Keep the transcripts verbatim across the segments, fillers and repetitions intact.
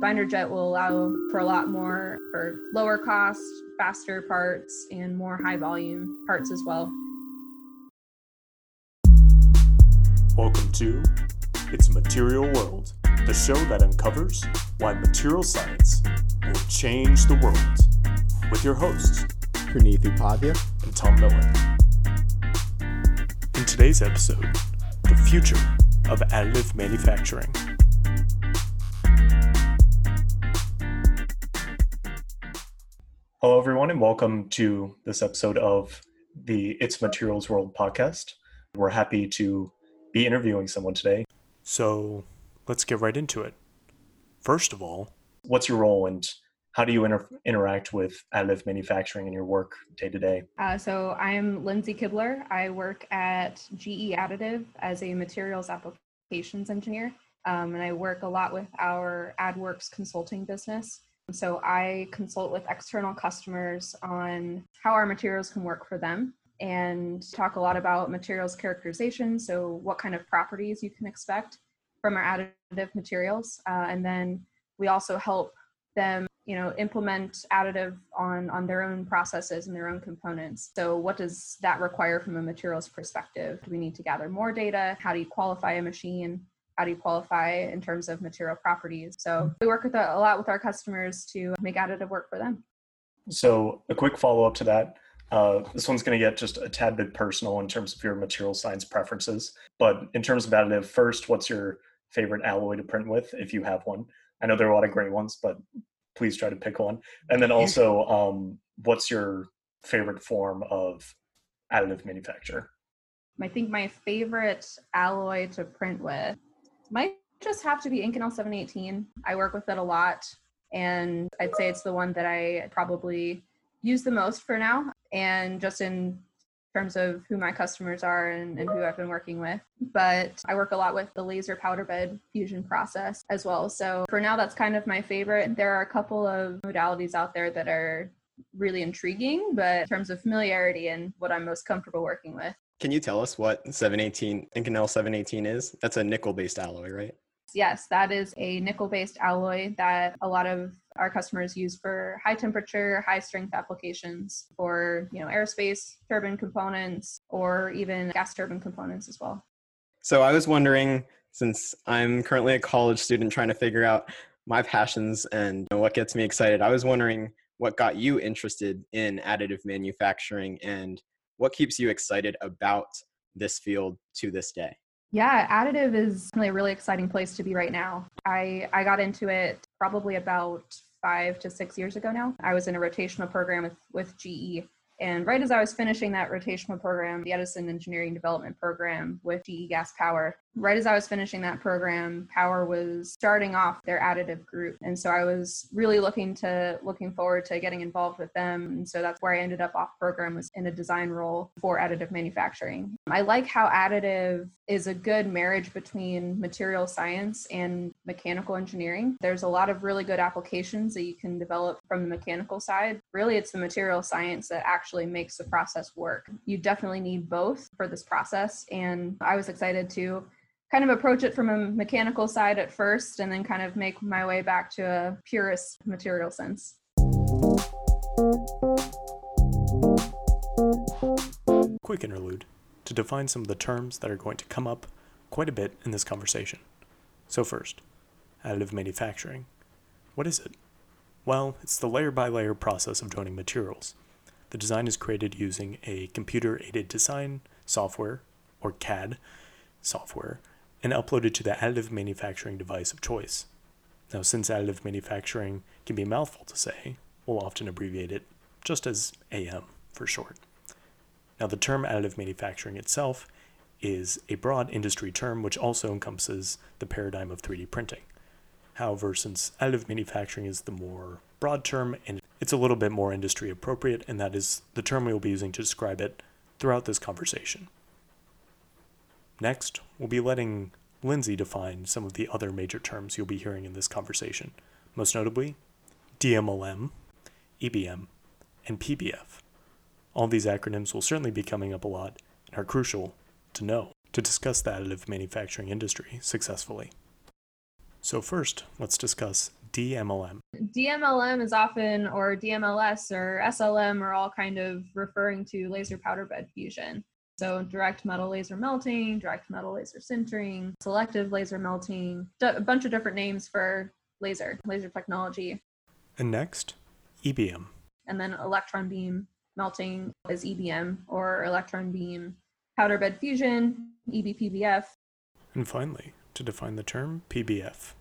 Binder jet will allow for a lot more, for lower cost, faster parts, and more high volume parts as well. Welcome to It's Material World, the show that uncovers why material science will change the world, with your hosts, Puneet Upadhyay and Tom Miller. In today's episode, the future of additive manufacturing. Hello, everyone, and welcome to this episode of the It's Materials World podcast. We're happy to be interviewing someone today. So let's get right into it. First of all, what's your role and how do you inter- interact with additive manufacturing in your work day to day? Uh, so I'm Lindsay Kibler. I work at G E Additive as a materials applications engineer, um, and I work a lot with our AdWorks consulting business. So I consult with external customers on how our materials can work for them, and talk a lot about materials characterization, so what kind of properties you can expect from our additive materials. Uh, and then we also help them, you know, implement additive on, on their own processes and their own components. So what does that require from a materials perspective? Do we need to gather more data? How do you qualify a machine? How do you qualify in terms of material properties? So we work with a, a lot with our customers to make additive work for them. So a quick follow-up to that. Uh, this one's going to get just a tad bit personal in terms of your material science preferences. But in terms of additive, first, what's your favorite alloy to print with, if you have one? I know there are a lot of great ones, but please try to pick one. And then also, um, what's your favorite form of additive manufacture? I think my favorite alloy to print with might just have to be Inconel seven eighteen. I work with it a lot, and I'd say it's the one that I probably use the most for now, and just in terms of who my customers are and, and who I've been working with. But I work a lot with the laser powder bed fusion process as well. So for now, that's kind of my favorite. There are a couple of modalities out there that are really intriguing, but in terms of familiarity and what I'm most comfortable working with. Can you tell us what seven eighteen, Inconel seven eighteen is? That's a nickel-based alloy, right? Yes, that is a nickel-based alloy that a lot of our customers use for high temperature, high strength applications for, you know, aerospace turbine components or even gas turbine components as well. So I was wondering, since I'm currently a college student trying to figure out my passions and what gets me excited, I was wondering what got you interested in additive manufacturing and what keeps you excited about this field to this day? Yeah, additive is really a really exciting place to be right now. I, I got into it probably about five to six years ago now. I was in a rotational program with, with G E. And right as I was finishing that rotational program, the Edison Engineering Development Program with G E Gas Power, right as I was finishing that program, Power was starting off their additive group. And so I was really looking to looking forward to getting involved with them. And so that's where I ended up off program, was in a design role for additive manufacturing. I like how additive is a good marriage between material science and mechanical engineering. There's a lot of really good applications that you can develop from the mechanical side. Really, it's the material science that actually makes the process work. You definitely need both for this process. And I was excited to kind of approach it from a mechanical side at first, and then kind of make my way back to a purist material sense. Quick interlude to define some of the terms that are going to come up quite a bit in this conversation. So first, additive manufacturing. What is it? Well, it's the layer by layer process of joining materials. The design is created using a computer-aided design software, or C A D software, and uploaded to the additive manufacturing device of choice. Now, since additive manufacturing can be a mouthful to say, we'll often abbreviate it just as A M for short. Now, the term additive manufacturing itself is a broad industry term which also encompasses the paradigm of three D printing. However, since additive manufacturing is the more broad term, and it's a little bit more industry appropriate, and that is the term we will be using to describe it throughout this conversation. Next, we'll be letting Lindsay define some of the other major terms you'll be hearing in this conversation, most notably D M L M, E B M, and P B F. All these acronyms will certainly be coming up a lot and are crucial to know to discuss the additive manufacturing industry successfully. So first, let's discuss D M L M? D M L M is often, or D M L S or S L M are all kind of referring to laser powder bed fusion. So direct metal laser melting, direct metal laser sintering, selective laser melting, a bunch of different names for laser, laser technology. And next, E B M. And then electron beam melting is E B M, or electron beam powder bed fusion, E B P B F. And finally, to define the term P B F.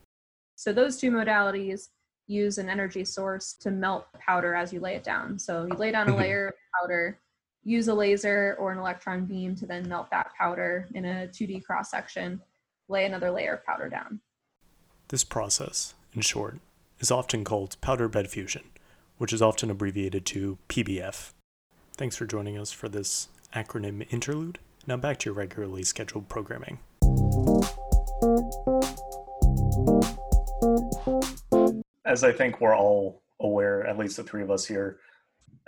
So those two modalities use an energy source to melt powder as you lay it down. So you lay down a layer of powder, use a laser or an electron beam to then melt that powder in a two D cross-section, lay another layer of powder down. This process, in short, is often called powder bed fusion, which is often abbreviated to P B F. Thanks for joining us for this acronym interlude. Now back to your regularly scheduled programming. As I think we're all aware, at least the three of us here,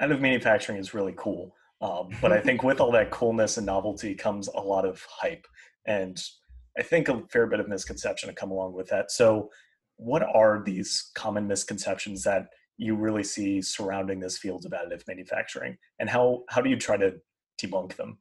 additive manufacturing is really cool. Um, but I think with all that coolness and novelty comes a lot of hype. And I think a fair bit of misconception to come along with that. So what are these common misconceptions that you really see surrounding this field of additive manufacturing? And how, how do you try to debunk them?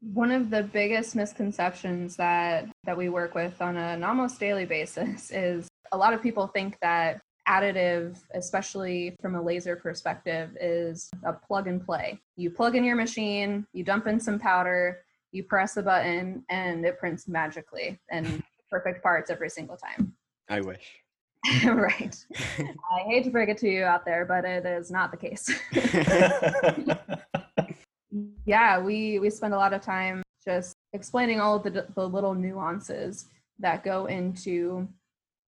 One of the biggest misconceptions that, that we work with on an almost daily basis is a lot of people think that additive, especially from a laser perspective, is a plug and play. You plug in your machine, you dump in some powder, you press a button, and it prints magically and perfect parts every single time. I wish. Right. I hate to break it to you out there, but it is not the case. Yeah, we, we spend a lot of time just explaining all of the, the little nuances that go into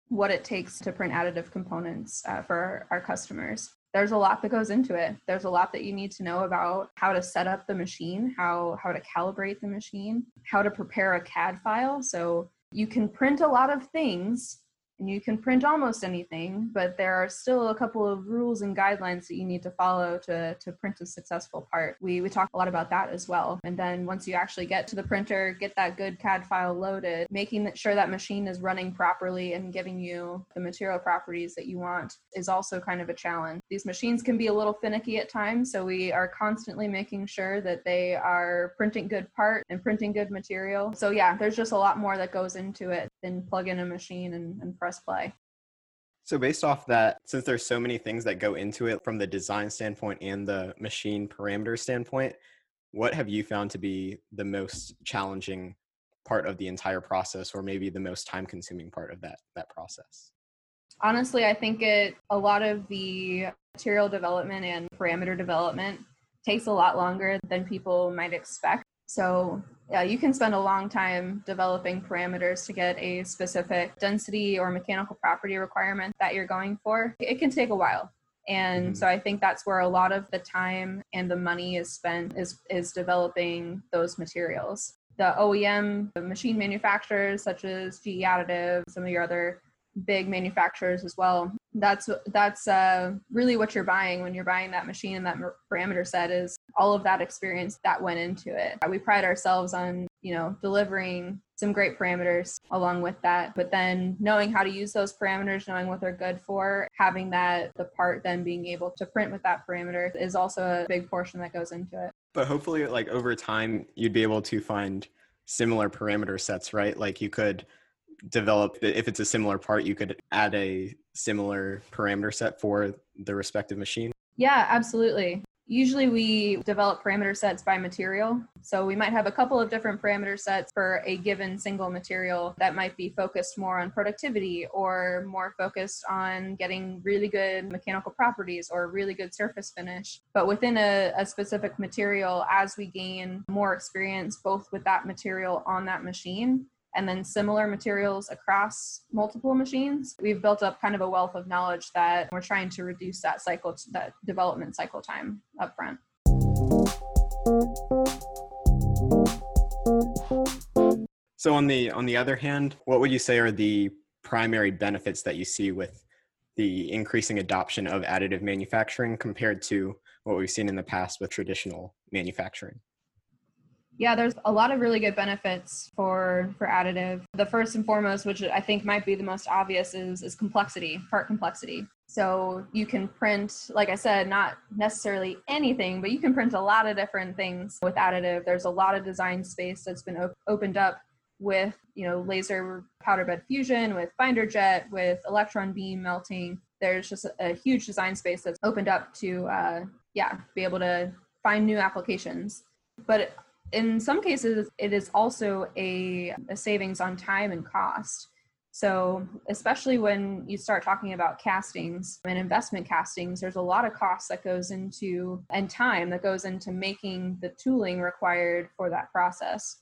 what it takes to print additive components uh, for our, our customers. There's a lot that goes into it. There's a lot that you need to know about how to set up the machine, how, how to calibrate the machine, how to prepare a C A D file. So you can print a lot of things and you can print almost anything, but there are still a couple of rules and guidelines that you need to follow to, to print a successful part. We, we talk a lot about that as well. And then once you actually get to the printer, get that good C A D file loaded, making sure that machine is running properly and giving you the material properties that you want is also kind of a challenge. These machines can be a little finicky at times, so we are constantly making sure that they are printing good part and printing good material. So yeah, there's just a lot more that goes into it than plug in a machine and, and press play. So based off that, since there's so many things that go into it from the design standpoint and the machine parameter standpoint, what have you found to be the most challenging part of the entire process, or maybe the most time-consuming part of that that process? Honestly, I think it a lot of the material development and parameter development takes a lot longer than people might expect. So yeah, you can spend a long time developing parameters to get a specific density or mechanical property requirement that you're going for. It can take a while. And mm-hmm. so I think that's where a lot of the time and the money is spent is, is developing those materials. The O E M, the machine manufacturers such as G E Additive, some of your other big manufacturers as well, that's that's uh, really what you're buying when you're buying that machine and that parameter set is all of that experience that went into it. We pride ourselves on, you know, delivering some great parameters along with that, but then knowing how to use those parameters, knowing what they're good for, having that, the part then being able to print with that parameter is also a big portion that goes into it. But hopefully, like, over time, you'd be able to find similar parameter sets, right? Like, you could develop, if it's a similar part, you could add a similar parameter set for the respective machine? Yeah, absolutely. Usually we develop parameter sets by material. So we might have a couple of different parameter sets for a given single material that might be focused more on productivity or more focused on getting really good mechanical properties or really good surface finish. But within a, a specific material, as we gain more experience both with that material on that machine, and then similar materials across multiple machines, we've built up kind of a wealth of knowledge that we're trying to reduce that cycle, that development cycle time up front. So on the on the other hand, what would you say are the primary benefits that you see with the increasing adoption of additive manufacturing compared to what we've seen in the past with traditional manufacturing? Yeah, there's a lot of really good benefits for, for additive. The first and foremost, which I think might be the most obvious, is, is complexity, part complexity. So you can print, like I said, not necessarily anything, but you can print a lot of different things with additive. There's a lot of design space that's been op- opened up with, you know, laser powder bed fusion, with binder jet, with electron beam melting. There's just a huge design space that's opened up to, uh, yeah, be able to find new applications. But it, in some cases, it is also a, a savings on time and cost. So especially when you start talking about castings and investment castings, there's a lot of cost that goes into, and time that goes into making the tooling required for that process.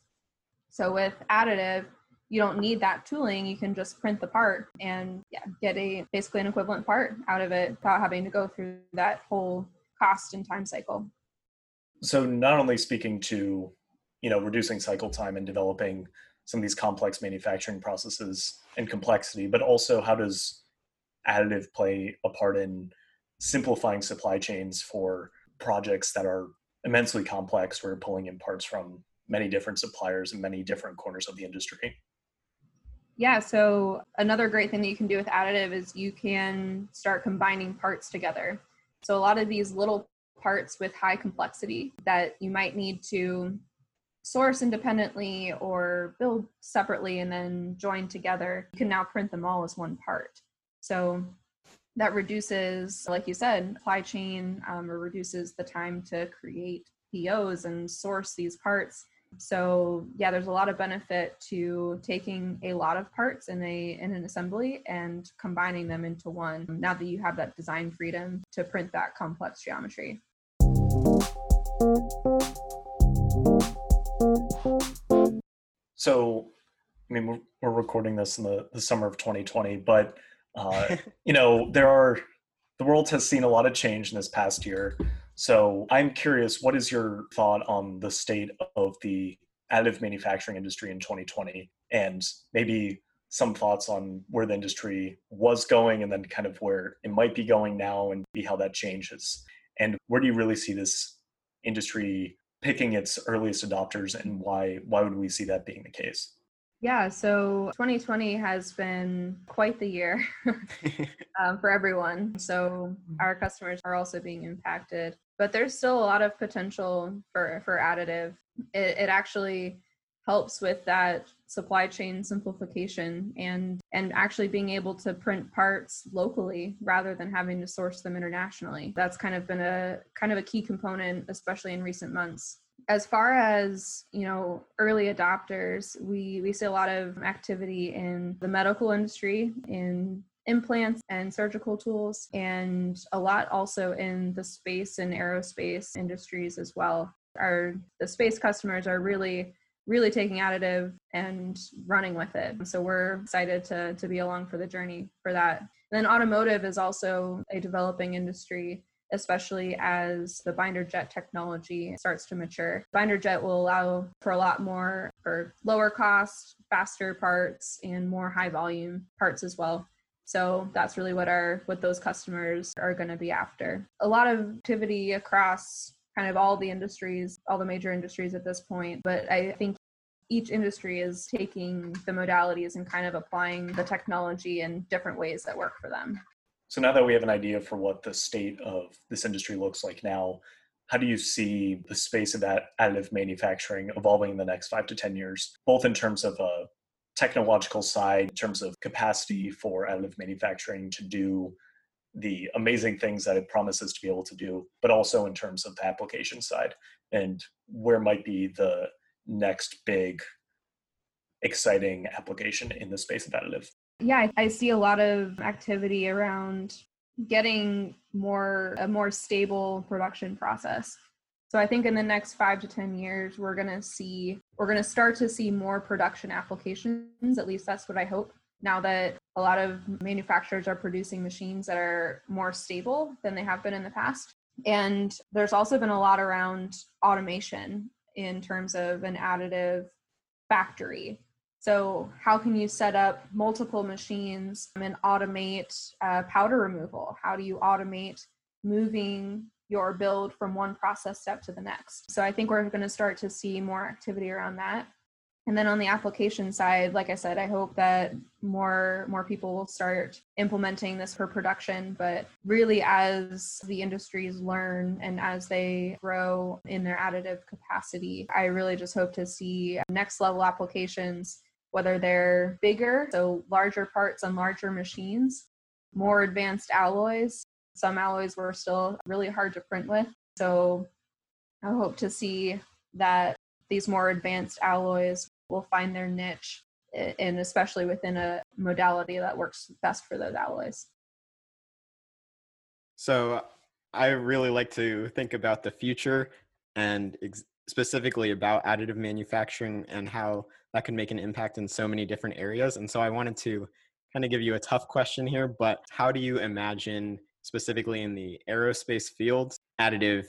So with additive, you don't need that tooling. You can just print the part and yeah, get a basically an equivalent part out of it without having to go through that whole cost and time cycle. So not only speaking to, you know, reducing cycle time and developing some of these complex manufacturing processes and complexity, but also how does additive play a part in simplifying supply chains for projects that are immensely complex, where we're pulling in parts from many different suppliers and many different corners of the industry? Yeah, so another great thing that you can do with additive is you can start combining parts together. So a lot of these little parts with high complexity that you might need to source independently or build separately and then join together, you can now print them all as one part. So that reduces, like you said, supply chain, um, or reduces the time to create P Os and source these parts. So yeah, there's a lot of benefit to taking a lot of parts in a in an assembly and combining them into one, now that you have that design freedom to print that complex geometry. So, I mean, we're, we're recording this in the, the summer of twenty twenty, but, uh, you know, there are, the world has seen a lot of change in this past year. So I'm curious, what is your thought on the state of the additive manufacturing industry in twenty twenty, and maybe some thoughts on where the industry was going and then kind of where it might be going now and see how that changes? And where do you really see this industry picking its earliest adopters, and why why would we see that being the case? Yeah, so twenty twenty has been quite the year um, for everyone. So our customers are also being impacted, but there's still a lot of potential for, for additive. It, it actually helps with that supply chain simplification and, and actually being able to print parts locally rather than having to source them internationally. That's kind of been a kind of a key component, especially in recent months. As far as, you know, early adopters, we, we see a lot of activity in the medical industry, in implants and surgical tools, and a lot also in the space and aerospace industries as well. Our the space customers are really, really taking additive and running with it. So we're excited to, to be along for the journey for that. And then automotive is also a developing industry, especially as the binder jet technology starts to mature. Binder jet will allow for a lot more, for lower cost, faster parts, and more high volume parts as well. So that's really what our what those customers are going to be after. A lot of activity across kind of all the industries, all the major industries at this point, but I think each industry is taking the modalities and kind of applying the technology in different ways that work for them. So now that we have an idea for what the state of this industry looks like now, how do you see the space of additive manufacturing evolving in the next five to ten years, both in terms of a technological side, in terms of capacity for additive manufacturing to do the amazing things that it promises to be able to do, but also in terms of the application side, and where might be the next big, exciting application in the space of additive? Yeah, I see a lot of activity around getting more a more stable production process. So I think in the next five to ten years, we're gonna see we're gonna start to see more production applications. At least that's what I hope. Now that a lot of manufacturers are producing machines that are more stable than they have been in the past, and there's also been a lot around automation in terms of an additive factory. So how can you set up multiple machines and automate uh, powder removal? How do you automate moving your build from one process step to the next. So I think we're going to start to see more activity around that. And then on the application side, like I said, I hope that more more people will start implementing this for production. But really, as the industries learn and as they grow in their additive capacity, I really just hope to see next level applications, whether they're bigger, so larger parts on larger machines, more advanced alloys. Some alloys were still really hard to print with. So I hope to see that these more advanced alloys will find their niche, and especially within a modality that works best for those alloys. So I really like to think about the future and ex- specifically about additive manufacturing and how that can make an impact in so many different areas. And so I wanted to kind of give you a tough question here, but how do you imagine, specifically in the aerospace field, additive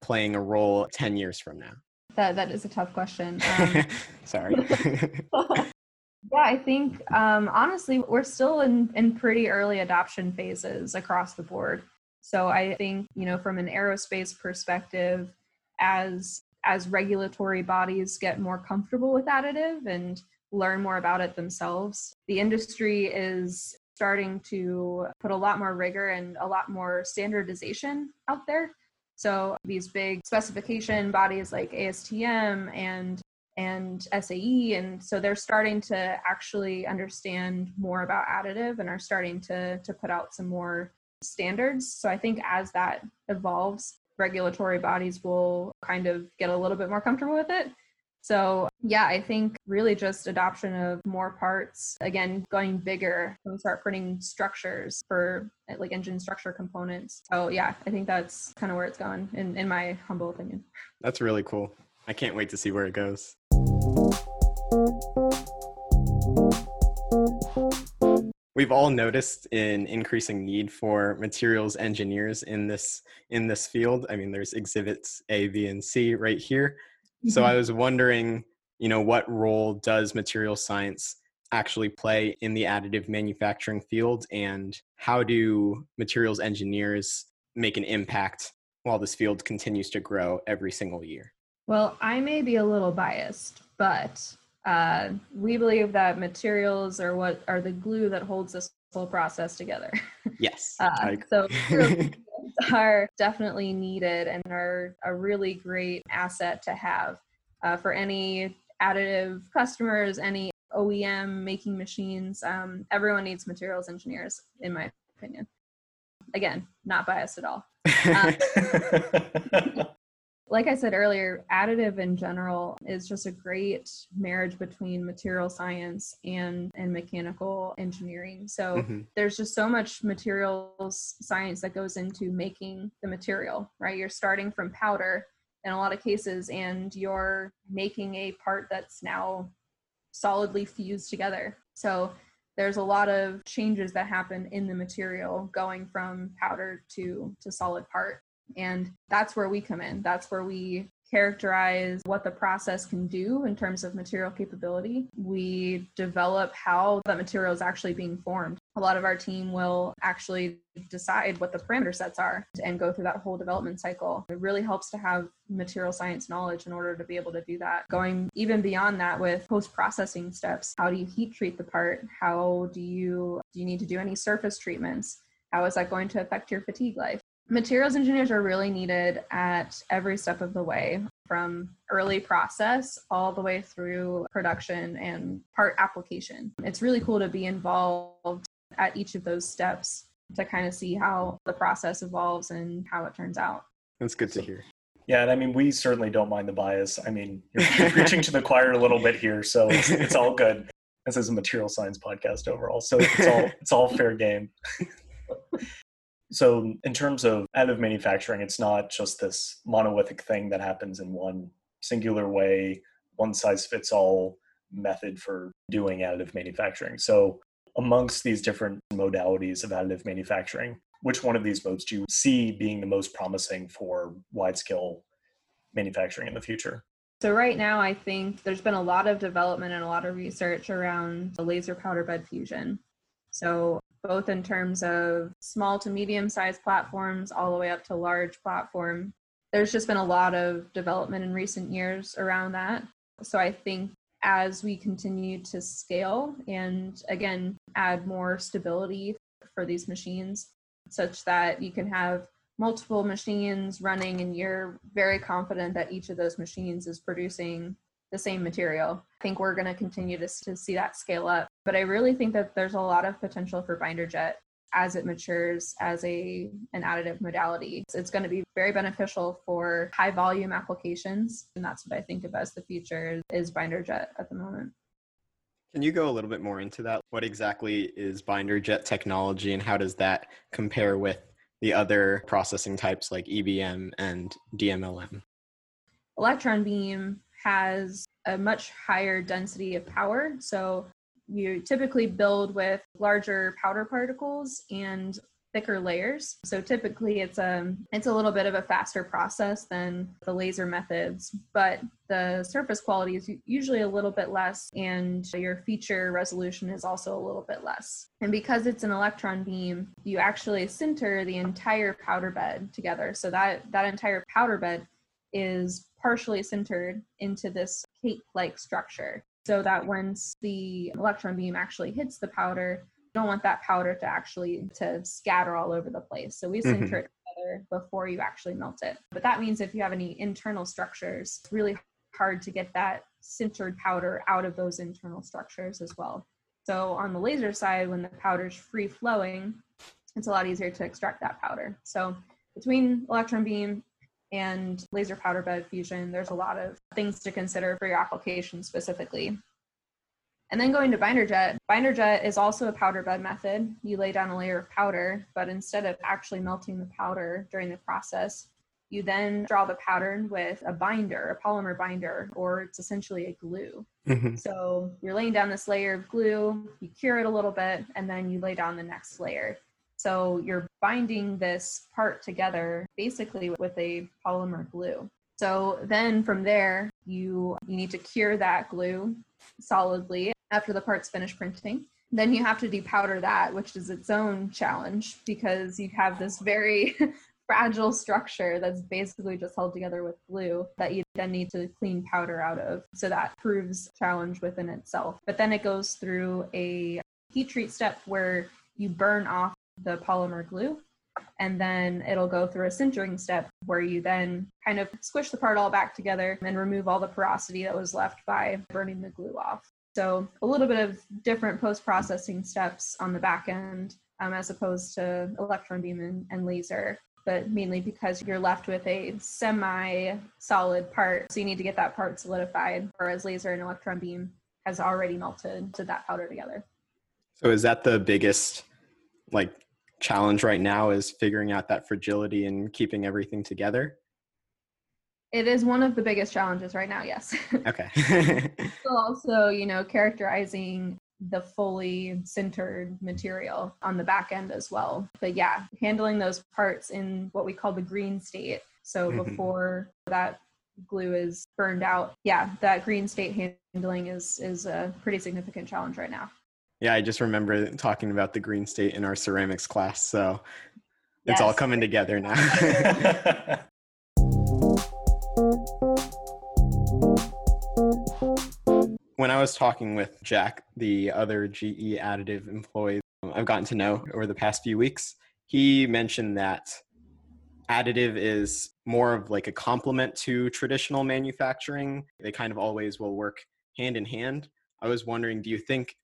playing a role ten years from now? That that is a tough question. Um, Sorry. yeah, I think um, honestly, we're still in, in pretty early adoption phases across the board. So I think, you know, from an aerospace perspective, as as regulatory bodies get more comfortable with additive and learn more about it themselves, the industry is starting to put a lot more rigor and a lot more standardization out there. So these big specification bodies like A S T M and and S A E, and so they're starting to actually understand more about additive and are starting to to put out some more standards. So I think as that evolves, regulatory bodies will kind of get a little bit more comfortable with it. So yeah, I think really just adoption of more parts, again, going bigger, when we start printing structures for like engine structure components. So yeah, I think that's kind of where it's going in, in my humble opinion. That's really cool. I can't wait to see where it goes. We've all noticed an increasing need for materials engineers in this, in this field. I mean, there's exhibits A, B, and C right here. So I was wondering, you know, what role does material science actually play in the additive manufacturing field, and how do materials engineers make an impact while this field continues to grow every single year? Well, I may be a little biased, but uh, we believe that materials are what are the glue that holds this whole process together. Yes. uh, I agree. So really- are definitely needed and are a really great asset to have uh, for any additive customers, any O E M making machines. Um, everyone needs materials engineers, in my opinion. Again, not biased at all. Um, like I said earlier, additive in general is just a great marriage between material science and, and mechanical engineering. So mm-hmm. there's just so much materials science that goes into making the material, right? You're starting from powder in a lot of cases, and you're making a part that's now solidly fused together. So there's a lot of changes that happen in the material going from powder to, to solid part. And that's where we come in. That's where we characterize what the process can do in terms of material capability. We develop how that material is actually being formed. A lot of our team will actually decide what the parameter sets are and go through that whole development cycle. It really helps to have material science knowledge in order to be able to do that. Going even beyond that with post-processing steps, how do you heat treat the part? How do you, do you need to do any surface treatments? How is that going to affect your fatigue life? Materials engineers are really needed at every step of the way, from early process all the way through production and part application. It's really cool to be involved at each of those steps to kind of see how the process evolves and how it turns out. That's good to hear. Yeah, and I mean, we certainly don't mind the bias. I mean, you're, you're preaching to the choir a little bit here, so it's, it's all good. This is a material science podcast overall, so it's all it's all fair game. So in terms of additive manufacturing, it's not just this monolithic thing that happens in one singular way, one size fits all method for doing additive manufacturing. So amongst these different modalities of additive manufacturing, which one of these modes do you see being the most promising for wide scale manufacturing in the future? So right now, I think there's been a lot of development and a lot of research around the laser powder bed fusion. So both in terms of small to medium-sized platforms all the way up to large platform. There's just been a lot of development in recent years around that. So I think as we continue to scale and, again, add more stability for these machines, such that you can have multiple machines running and you're very confident that each of those machines is producing the same material. I think we're going to continue to see that scale up. But I really think that there's a lot of potential for binder jet as it matures as a an additive modality. It's going to be very beneficial for high volume applications. And that's what I think of as the future is binder jet at the moment. Can you go a little bit more into that? What exactly is binder jet technology and how does that compare with the other processing types like E B M and D M L M? Electron beam has a much higher density of power. So you typically build with larger powder particles and thicker layers. So typically it's a, it's a little bit of a faster process than the laser methods, but the surface quality is usually a little bit less and your feature resolution is also a little bit less. And because it's an electron beam, you actually sinter the entire powder bed together. So that, that entire powder bed is partially sintered into this cake-like structure, so that once the electron beam actually hits the powder, you don't want that powder to actually to scatter all over the place. So we mm-hmm. sinter it together before you actually melt it. But that means if you have any internal structures, it's really hard to get that sintered powder out of those internal structures as well. So on the laser side, when the powder's free flowing, it's a lot easier to extract that powder. So between electron beam and laser powder bed fusion, there's a lot of things to consider for your application specifically. And then going to binder jet, binder jet is also a powder bed method. You lay down a layer of powder, but instead of actually melting the powder during the process, you then draw the pattern with a binder, a polymer binder, or it's essentially a glue. Mm-hmm. So you're laying down this layer of glue, you cure it a little bit, and then you lay down the next layer. So you're binding this part together basically with a polymer glue. So then from there, you, you need to cure that glue solidly after the part's finished printing. Then you have to depowder that, which is its own challenge because you have this very fragile structure that's basically just held together with glue that you then need to clean powder out of. So that proves a challenge within itself. But then it goes through a heat treat step where you burn off the polymer glue, and then it'll go through a sintering step where you then kind of squish the part all back together and remove all the porosity that was left by burning the glue off. So a little bit of different post-processing steps on the back end um, as opposed to electron beam and, and laser, but mainly because you're left with a semi-solid part, so you need to get that part solidified, whereas laser and electron beam has already melted to that powder together. So is that the biggest like challenge right now, is figuring out that fragility and keeping everything together? It is one of the biggest challenges right now, yes. Okay. Also, you know, characterizing the fully sintered material on the back end as well. But yeah, handling those parts in what we call the green state. So mm-hmm. before that glue is burned out, yeah, that green state handling is is a pretty significant challenge right now. Yeah, I just remember talking about the green state in our ceramics class, so it's yes. all coming together now. When I was talking with Jack, the other G E Additive employee I've gotten to know over the past few weeks, he mentioned that additive is more of like a complement to traditional manufacturing. They kind of always will work hand in hand. I was wondering, do you think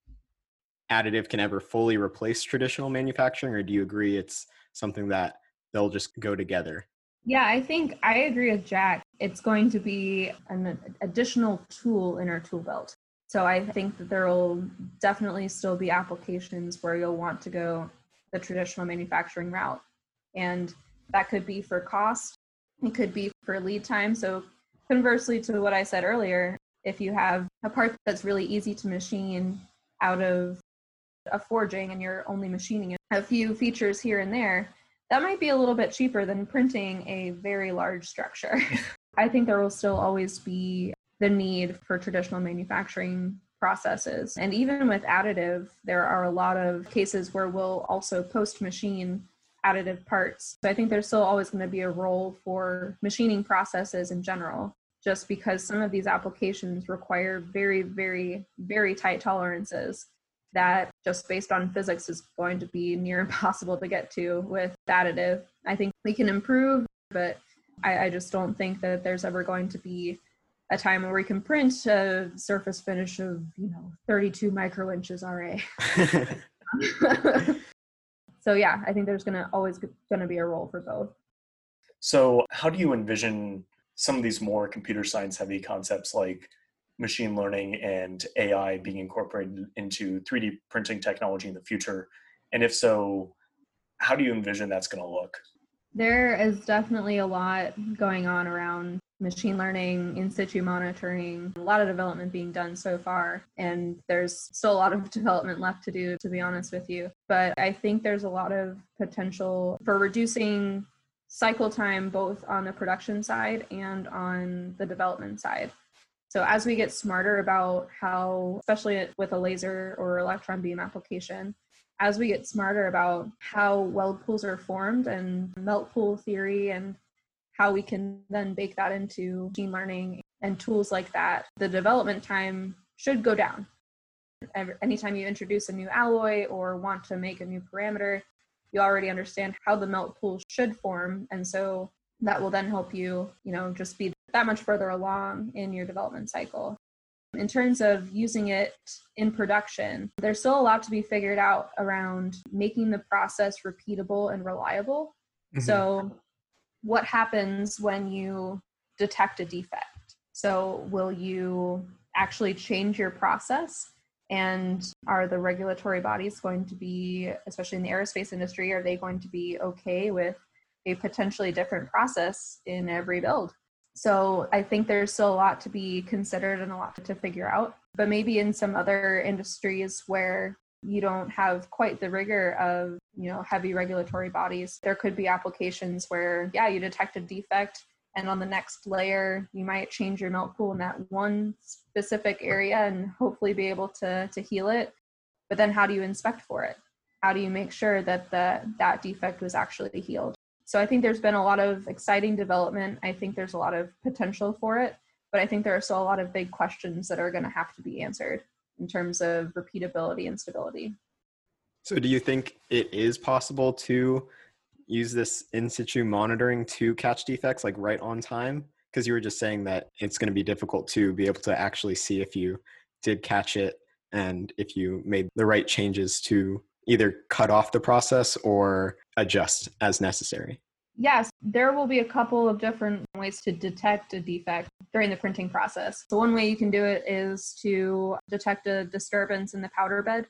additive can ever fully replace traditional manufacturing, or do you agree it's something that they'll just go together? Yeah, I think I agree with Jack. It's going to be an additional tool in our tool belt. So I think that there will definitely still be applications where you'll want to go the traditional manufacturing route. And that could be for cost. It could be for lead time. So conversely to what I said earlier, if you have a part that's really easy to machine out of a forging and you're only machining a few features here and there, that might be a little bit cheaper than printing a very large structure. I think there will still always be the need for traditional manufacturing processes. And even with additive, there are a lot of cases where we'll also post-machine additive parts. So I think there's still always going to be a role for machining processes in general, just because some of these applications require very, very, very tight tolerances that just based on physics is going to be near impossible to get to with additive. I think we can improve, but I, I just don't think that there's ever going to be a time where we can print a surface finish of, you know, thirty-two micro inches R A. So yeah, I think there's gonna always gonna be a role for both. So how do you envision some of these more computer science heavy concepts like machine learning and A I being incorporated into three D printing technology in the future? And if so, how do you envision that's gonna look? There is definitely a lot going on around machine learning, in situ monitoring, a lot of development being done so far. And there's still a lot of development left to do, to be honest with you. But I think there's a lot of potential for reducing cycle time, both on the production side and on the development side. So as we get smarter about how, especially with a laser or electron beam application, as we get smarter about how weld pools are formed and melt pool theory and how we can then bake that into machine learning and tools like that, the development time should go down. Every, anytime you introduce a new alloy or want to make a new parameter, you already understand how the melt pool should form. And so that will then help you, you know, just be that much further along in your development cycle. In terms of using it in production, there's still a lot to be figured out around making the process repeatable and reliable. Mm-hmm. So what happens when you detect a defect? So will you actually change your process? And are the regulatory bodies going to be, especially in the aerospace industry, are they going to be okay with a potentially different process in every build? So I think there's still a lot to be considered and a lot to figure out. But maybe in some other industries where you don't have quite the rigor of, you know, heavy regulatory bodies, there could be applications where, yeah, you detect a defect and on the next layer, you might change your melt pool in that one specific area and hopefully be able to, to heal it. But then how do you inspect for it? How do you make sure that the, that defect was actually healed? So I think there's been a lot of exciting development. I think there's a lot of potential for it, but I think there are still a lot of big questions that are going to have to be answered in terms of repeatability and stability. So do you think it is possible to use this in situ monitoring to catch defects like right on time? Because you were just saying that it's going to be difficult to be able to actually see if you did catch it and if you made the right changes to either cut off the process or adjust as necessary. Yes, there will be a couple of different ways to detect a defect during the printing process. So one way you can do it is to detect a disturbance in the powder bed.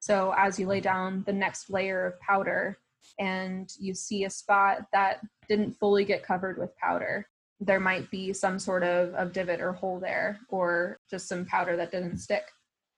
So as you lay down the next layer of powder and you see a spot that didn't fully get covered with powder, there might be some sort of, of divot or hole there, or just some powder that didn't stick.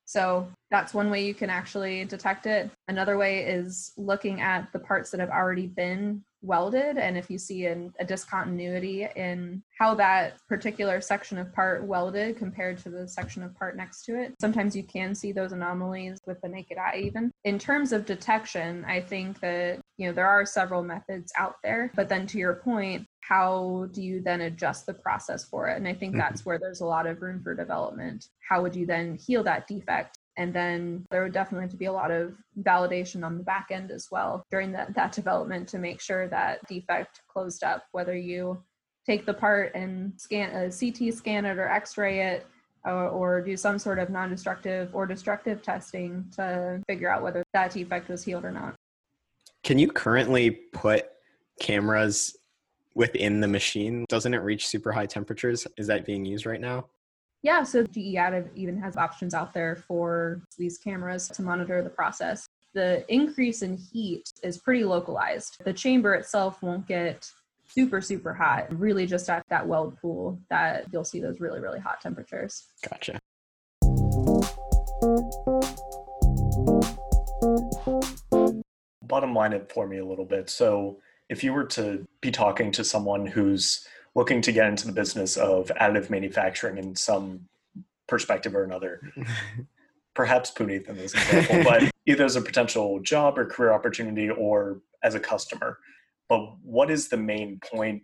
So that's one way you can actually detect it. Another way is looking at the parts that have already been welded. And if you see an, a discontinuity in how that particular section of part welded compared to the section of part next to it, sometimes you can see those anomalies with the naked eye even. In terms of detection, I think that, you know, there are several methods out there, but then to your point, how do you then adjust the process for it? And I think that's where there's a lot of room for development. How would you then heal that defect? And then there would definitely have to be a lot of validation on the back end as well during that, that development to make sure that defect closed up, whether you take the part and scan a C T scan it or x-ray it, or, or do some sort of non-destructive or destructive testing to figure out whether that defect was healed or not. Can you currently put cameras within the machine? Doesn't it reach super high temperatures? Is that being used right now? Yeah, so G E Additive even has options out there for these cameras to monitor the process. The increase in heat is pretty localized. The chamber itself won't get super, super hot. Really just at that weld pool that you'll see those really, really hot temperatures. Gotcha. Bottom line it for me a little bit. So if you were to be talking to someone who's looking to get into the business of additive manufacturing in some perspective or another, perhaps Puneet in this example, but either as a potential job or career opportunity or as a customer. But what is the main point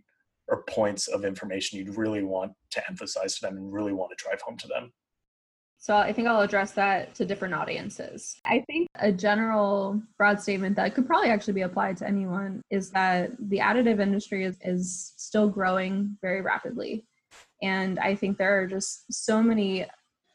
or points of information you'd really want to emphasize to them and really want to drive home to them? So I think I'll address that to different audiences. I think a general broad statement that could probably actually be applied to anyone is that the additive industry is, is still growing very rapidly. And I think there are just so many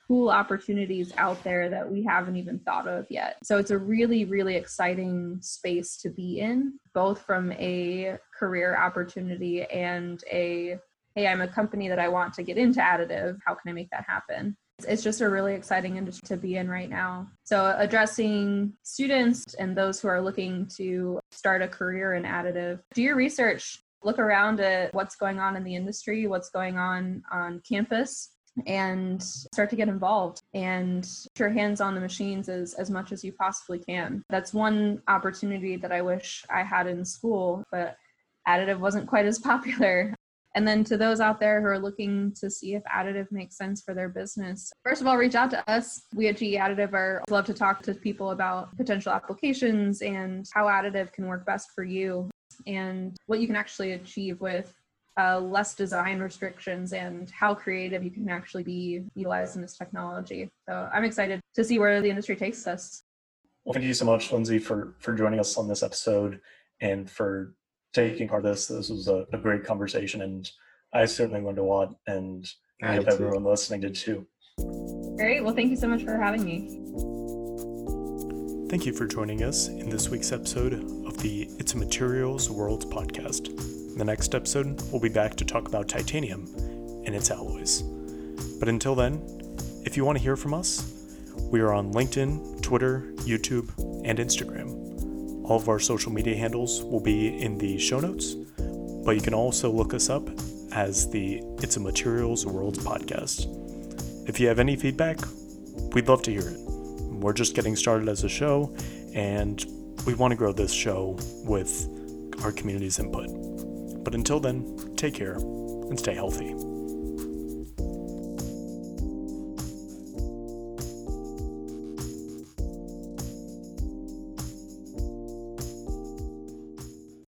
cool opportunities out there that we haven't even thought of yet. So it's a really, really exciting space to be in, both from a career opportunity and a, hey, I'm a company that I want to get into additive. How can I make that happen? It's just a really exciting industry to be in right now. So addressing students and those who are looking to start a career in additive, do your research, look around at what's going on in the industry, what's going on on campus, and start to get involved and put your hands on the machines as, as much as you possibly can. That's one opportunity that I wish I had in school, but additive wasn't quite as popular. And then to those out there who are looking to see if additive makes sense for their business, first of all, reach out to us. We at G E Additive are love to talk to people about potential applications and how additive can work best for you and what you can actually achieve with uh, less design restrictions and how creative you can actually be utilizing this technology. So I'm excited to see where the industry takes us. Well, thank you so much, Lindsay, for, for joining us on this episode and for taking part of this. This was a, a great conversation, and I certainly learned a lot, and I hope everyone listening did too. Great. Well, thank you so much for having me. Thank you for joining us in this week's episode of the It's a Materials World podcast. In the next episode, we'll be back to talk about titanium and its alloys. But until then, if you want to hear from us, we are on LinkedIn, Twitter, YouTube, and Instagram. All of our social media handles will be in the show notes, but you can also look us up as the It's a Materials World podcast. If you have any feedback, we'd love to hear it. We're just getting started as a show, and we want to grow this show with our community's input. But until then, take care and stay healthy.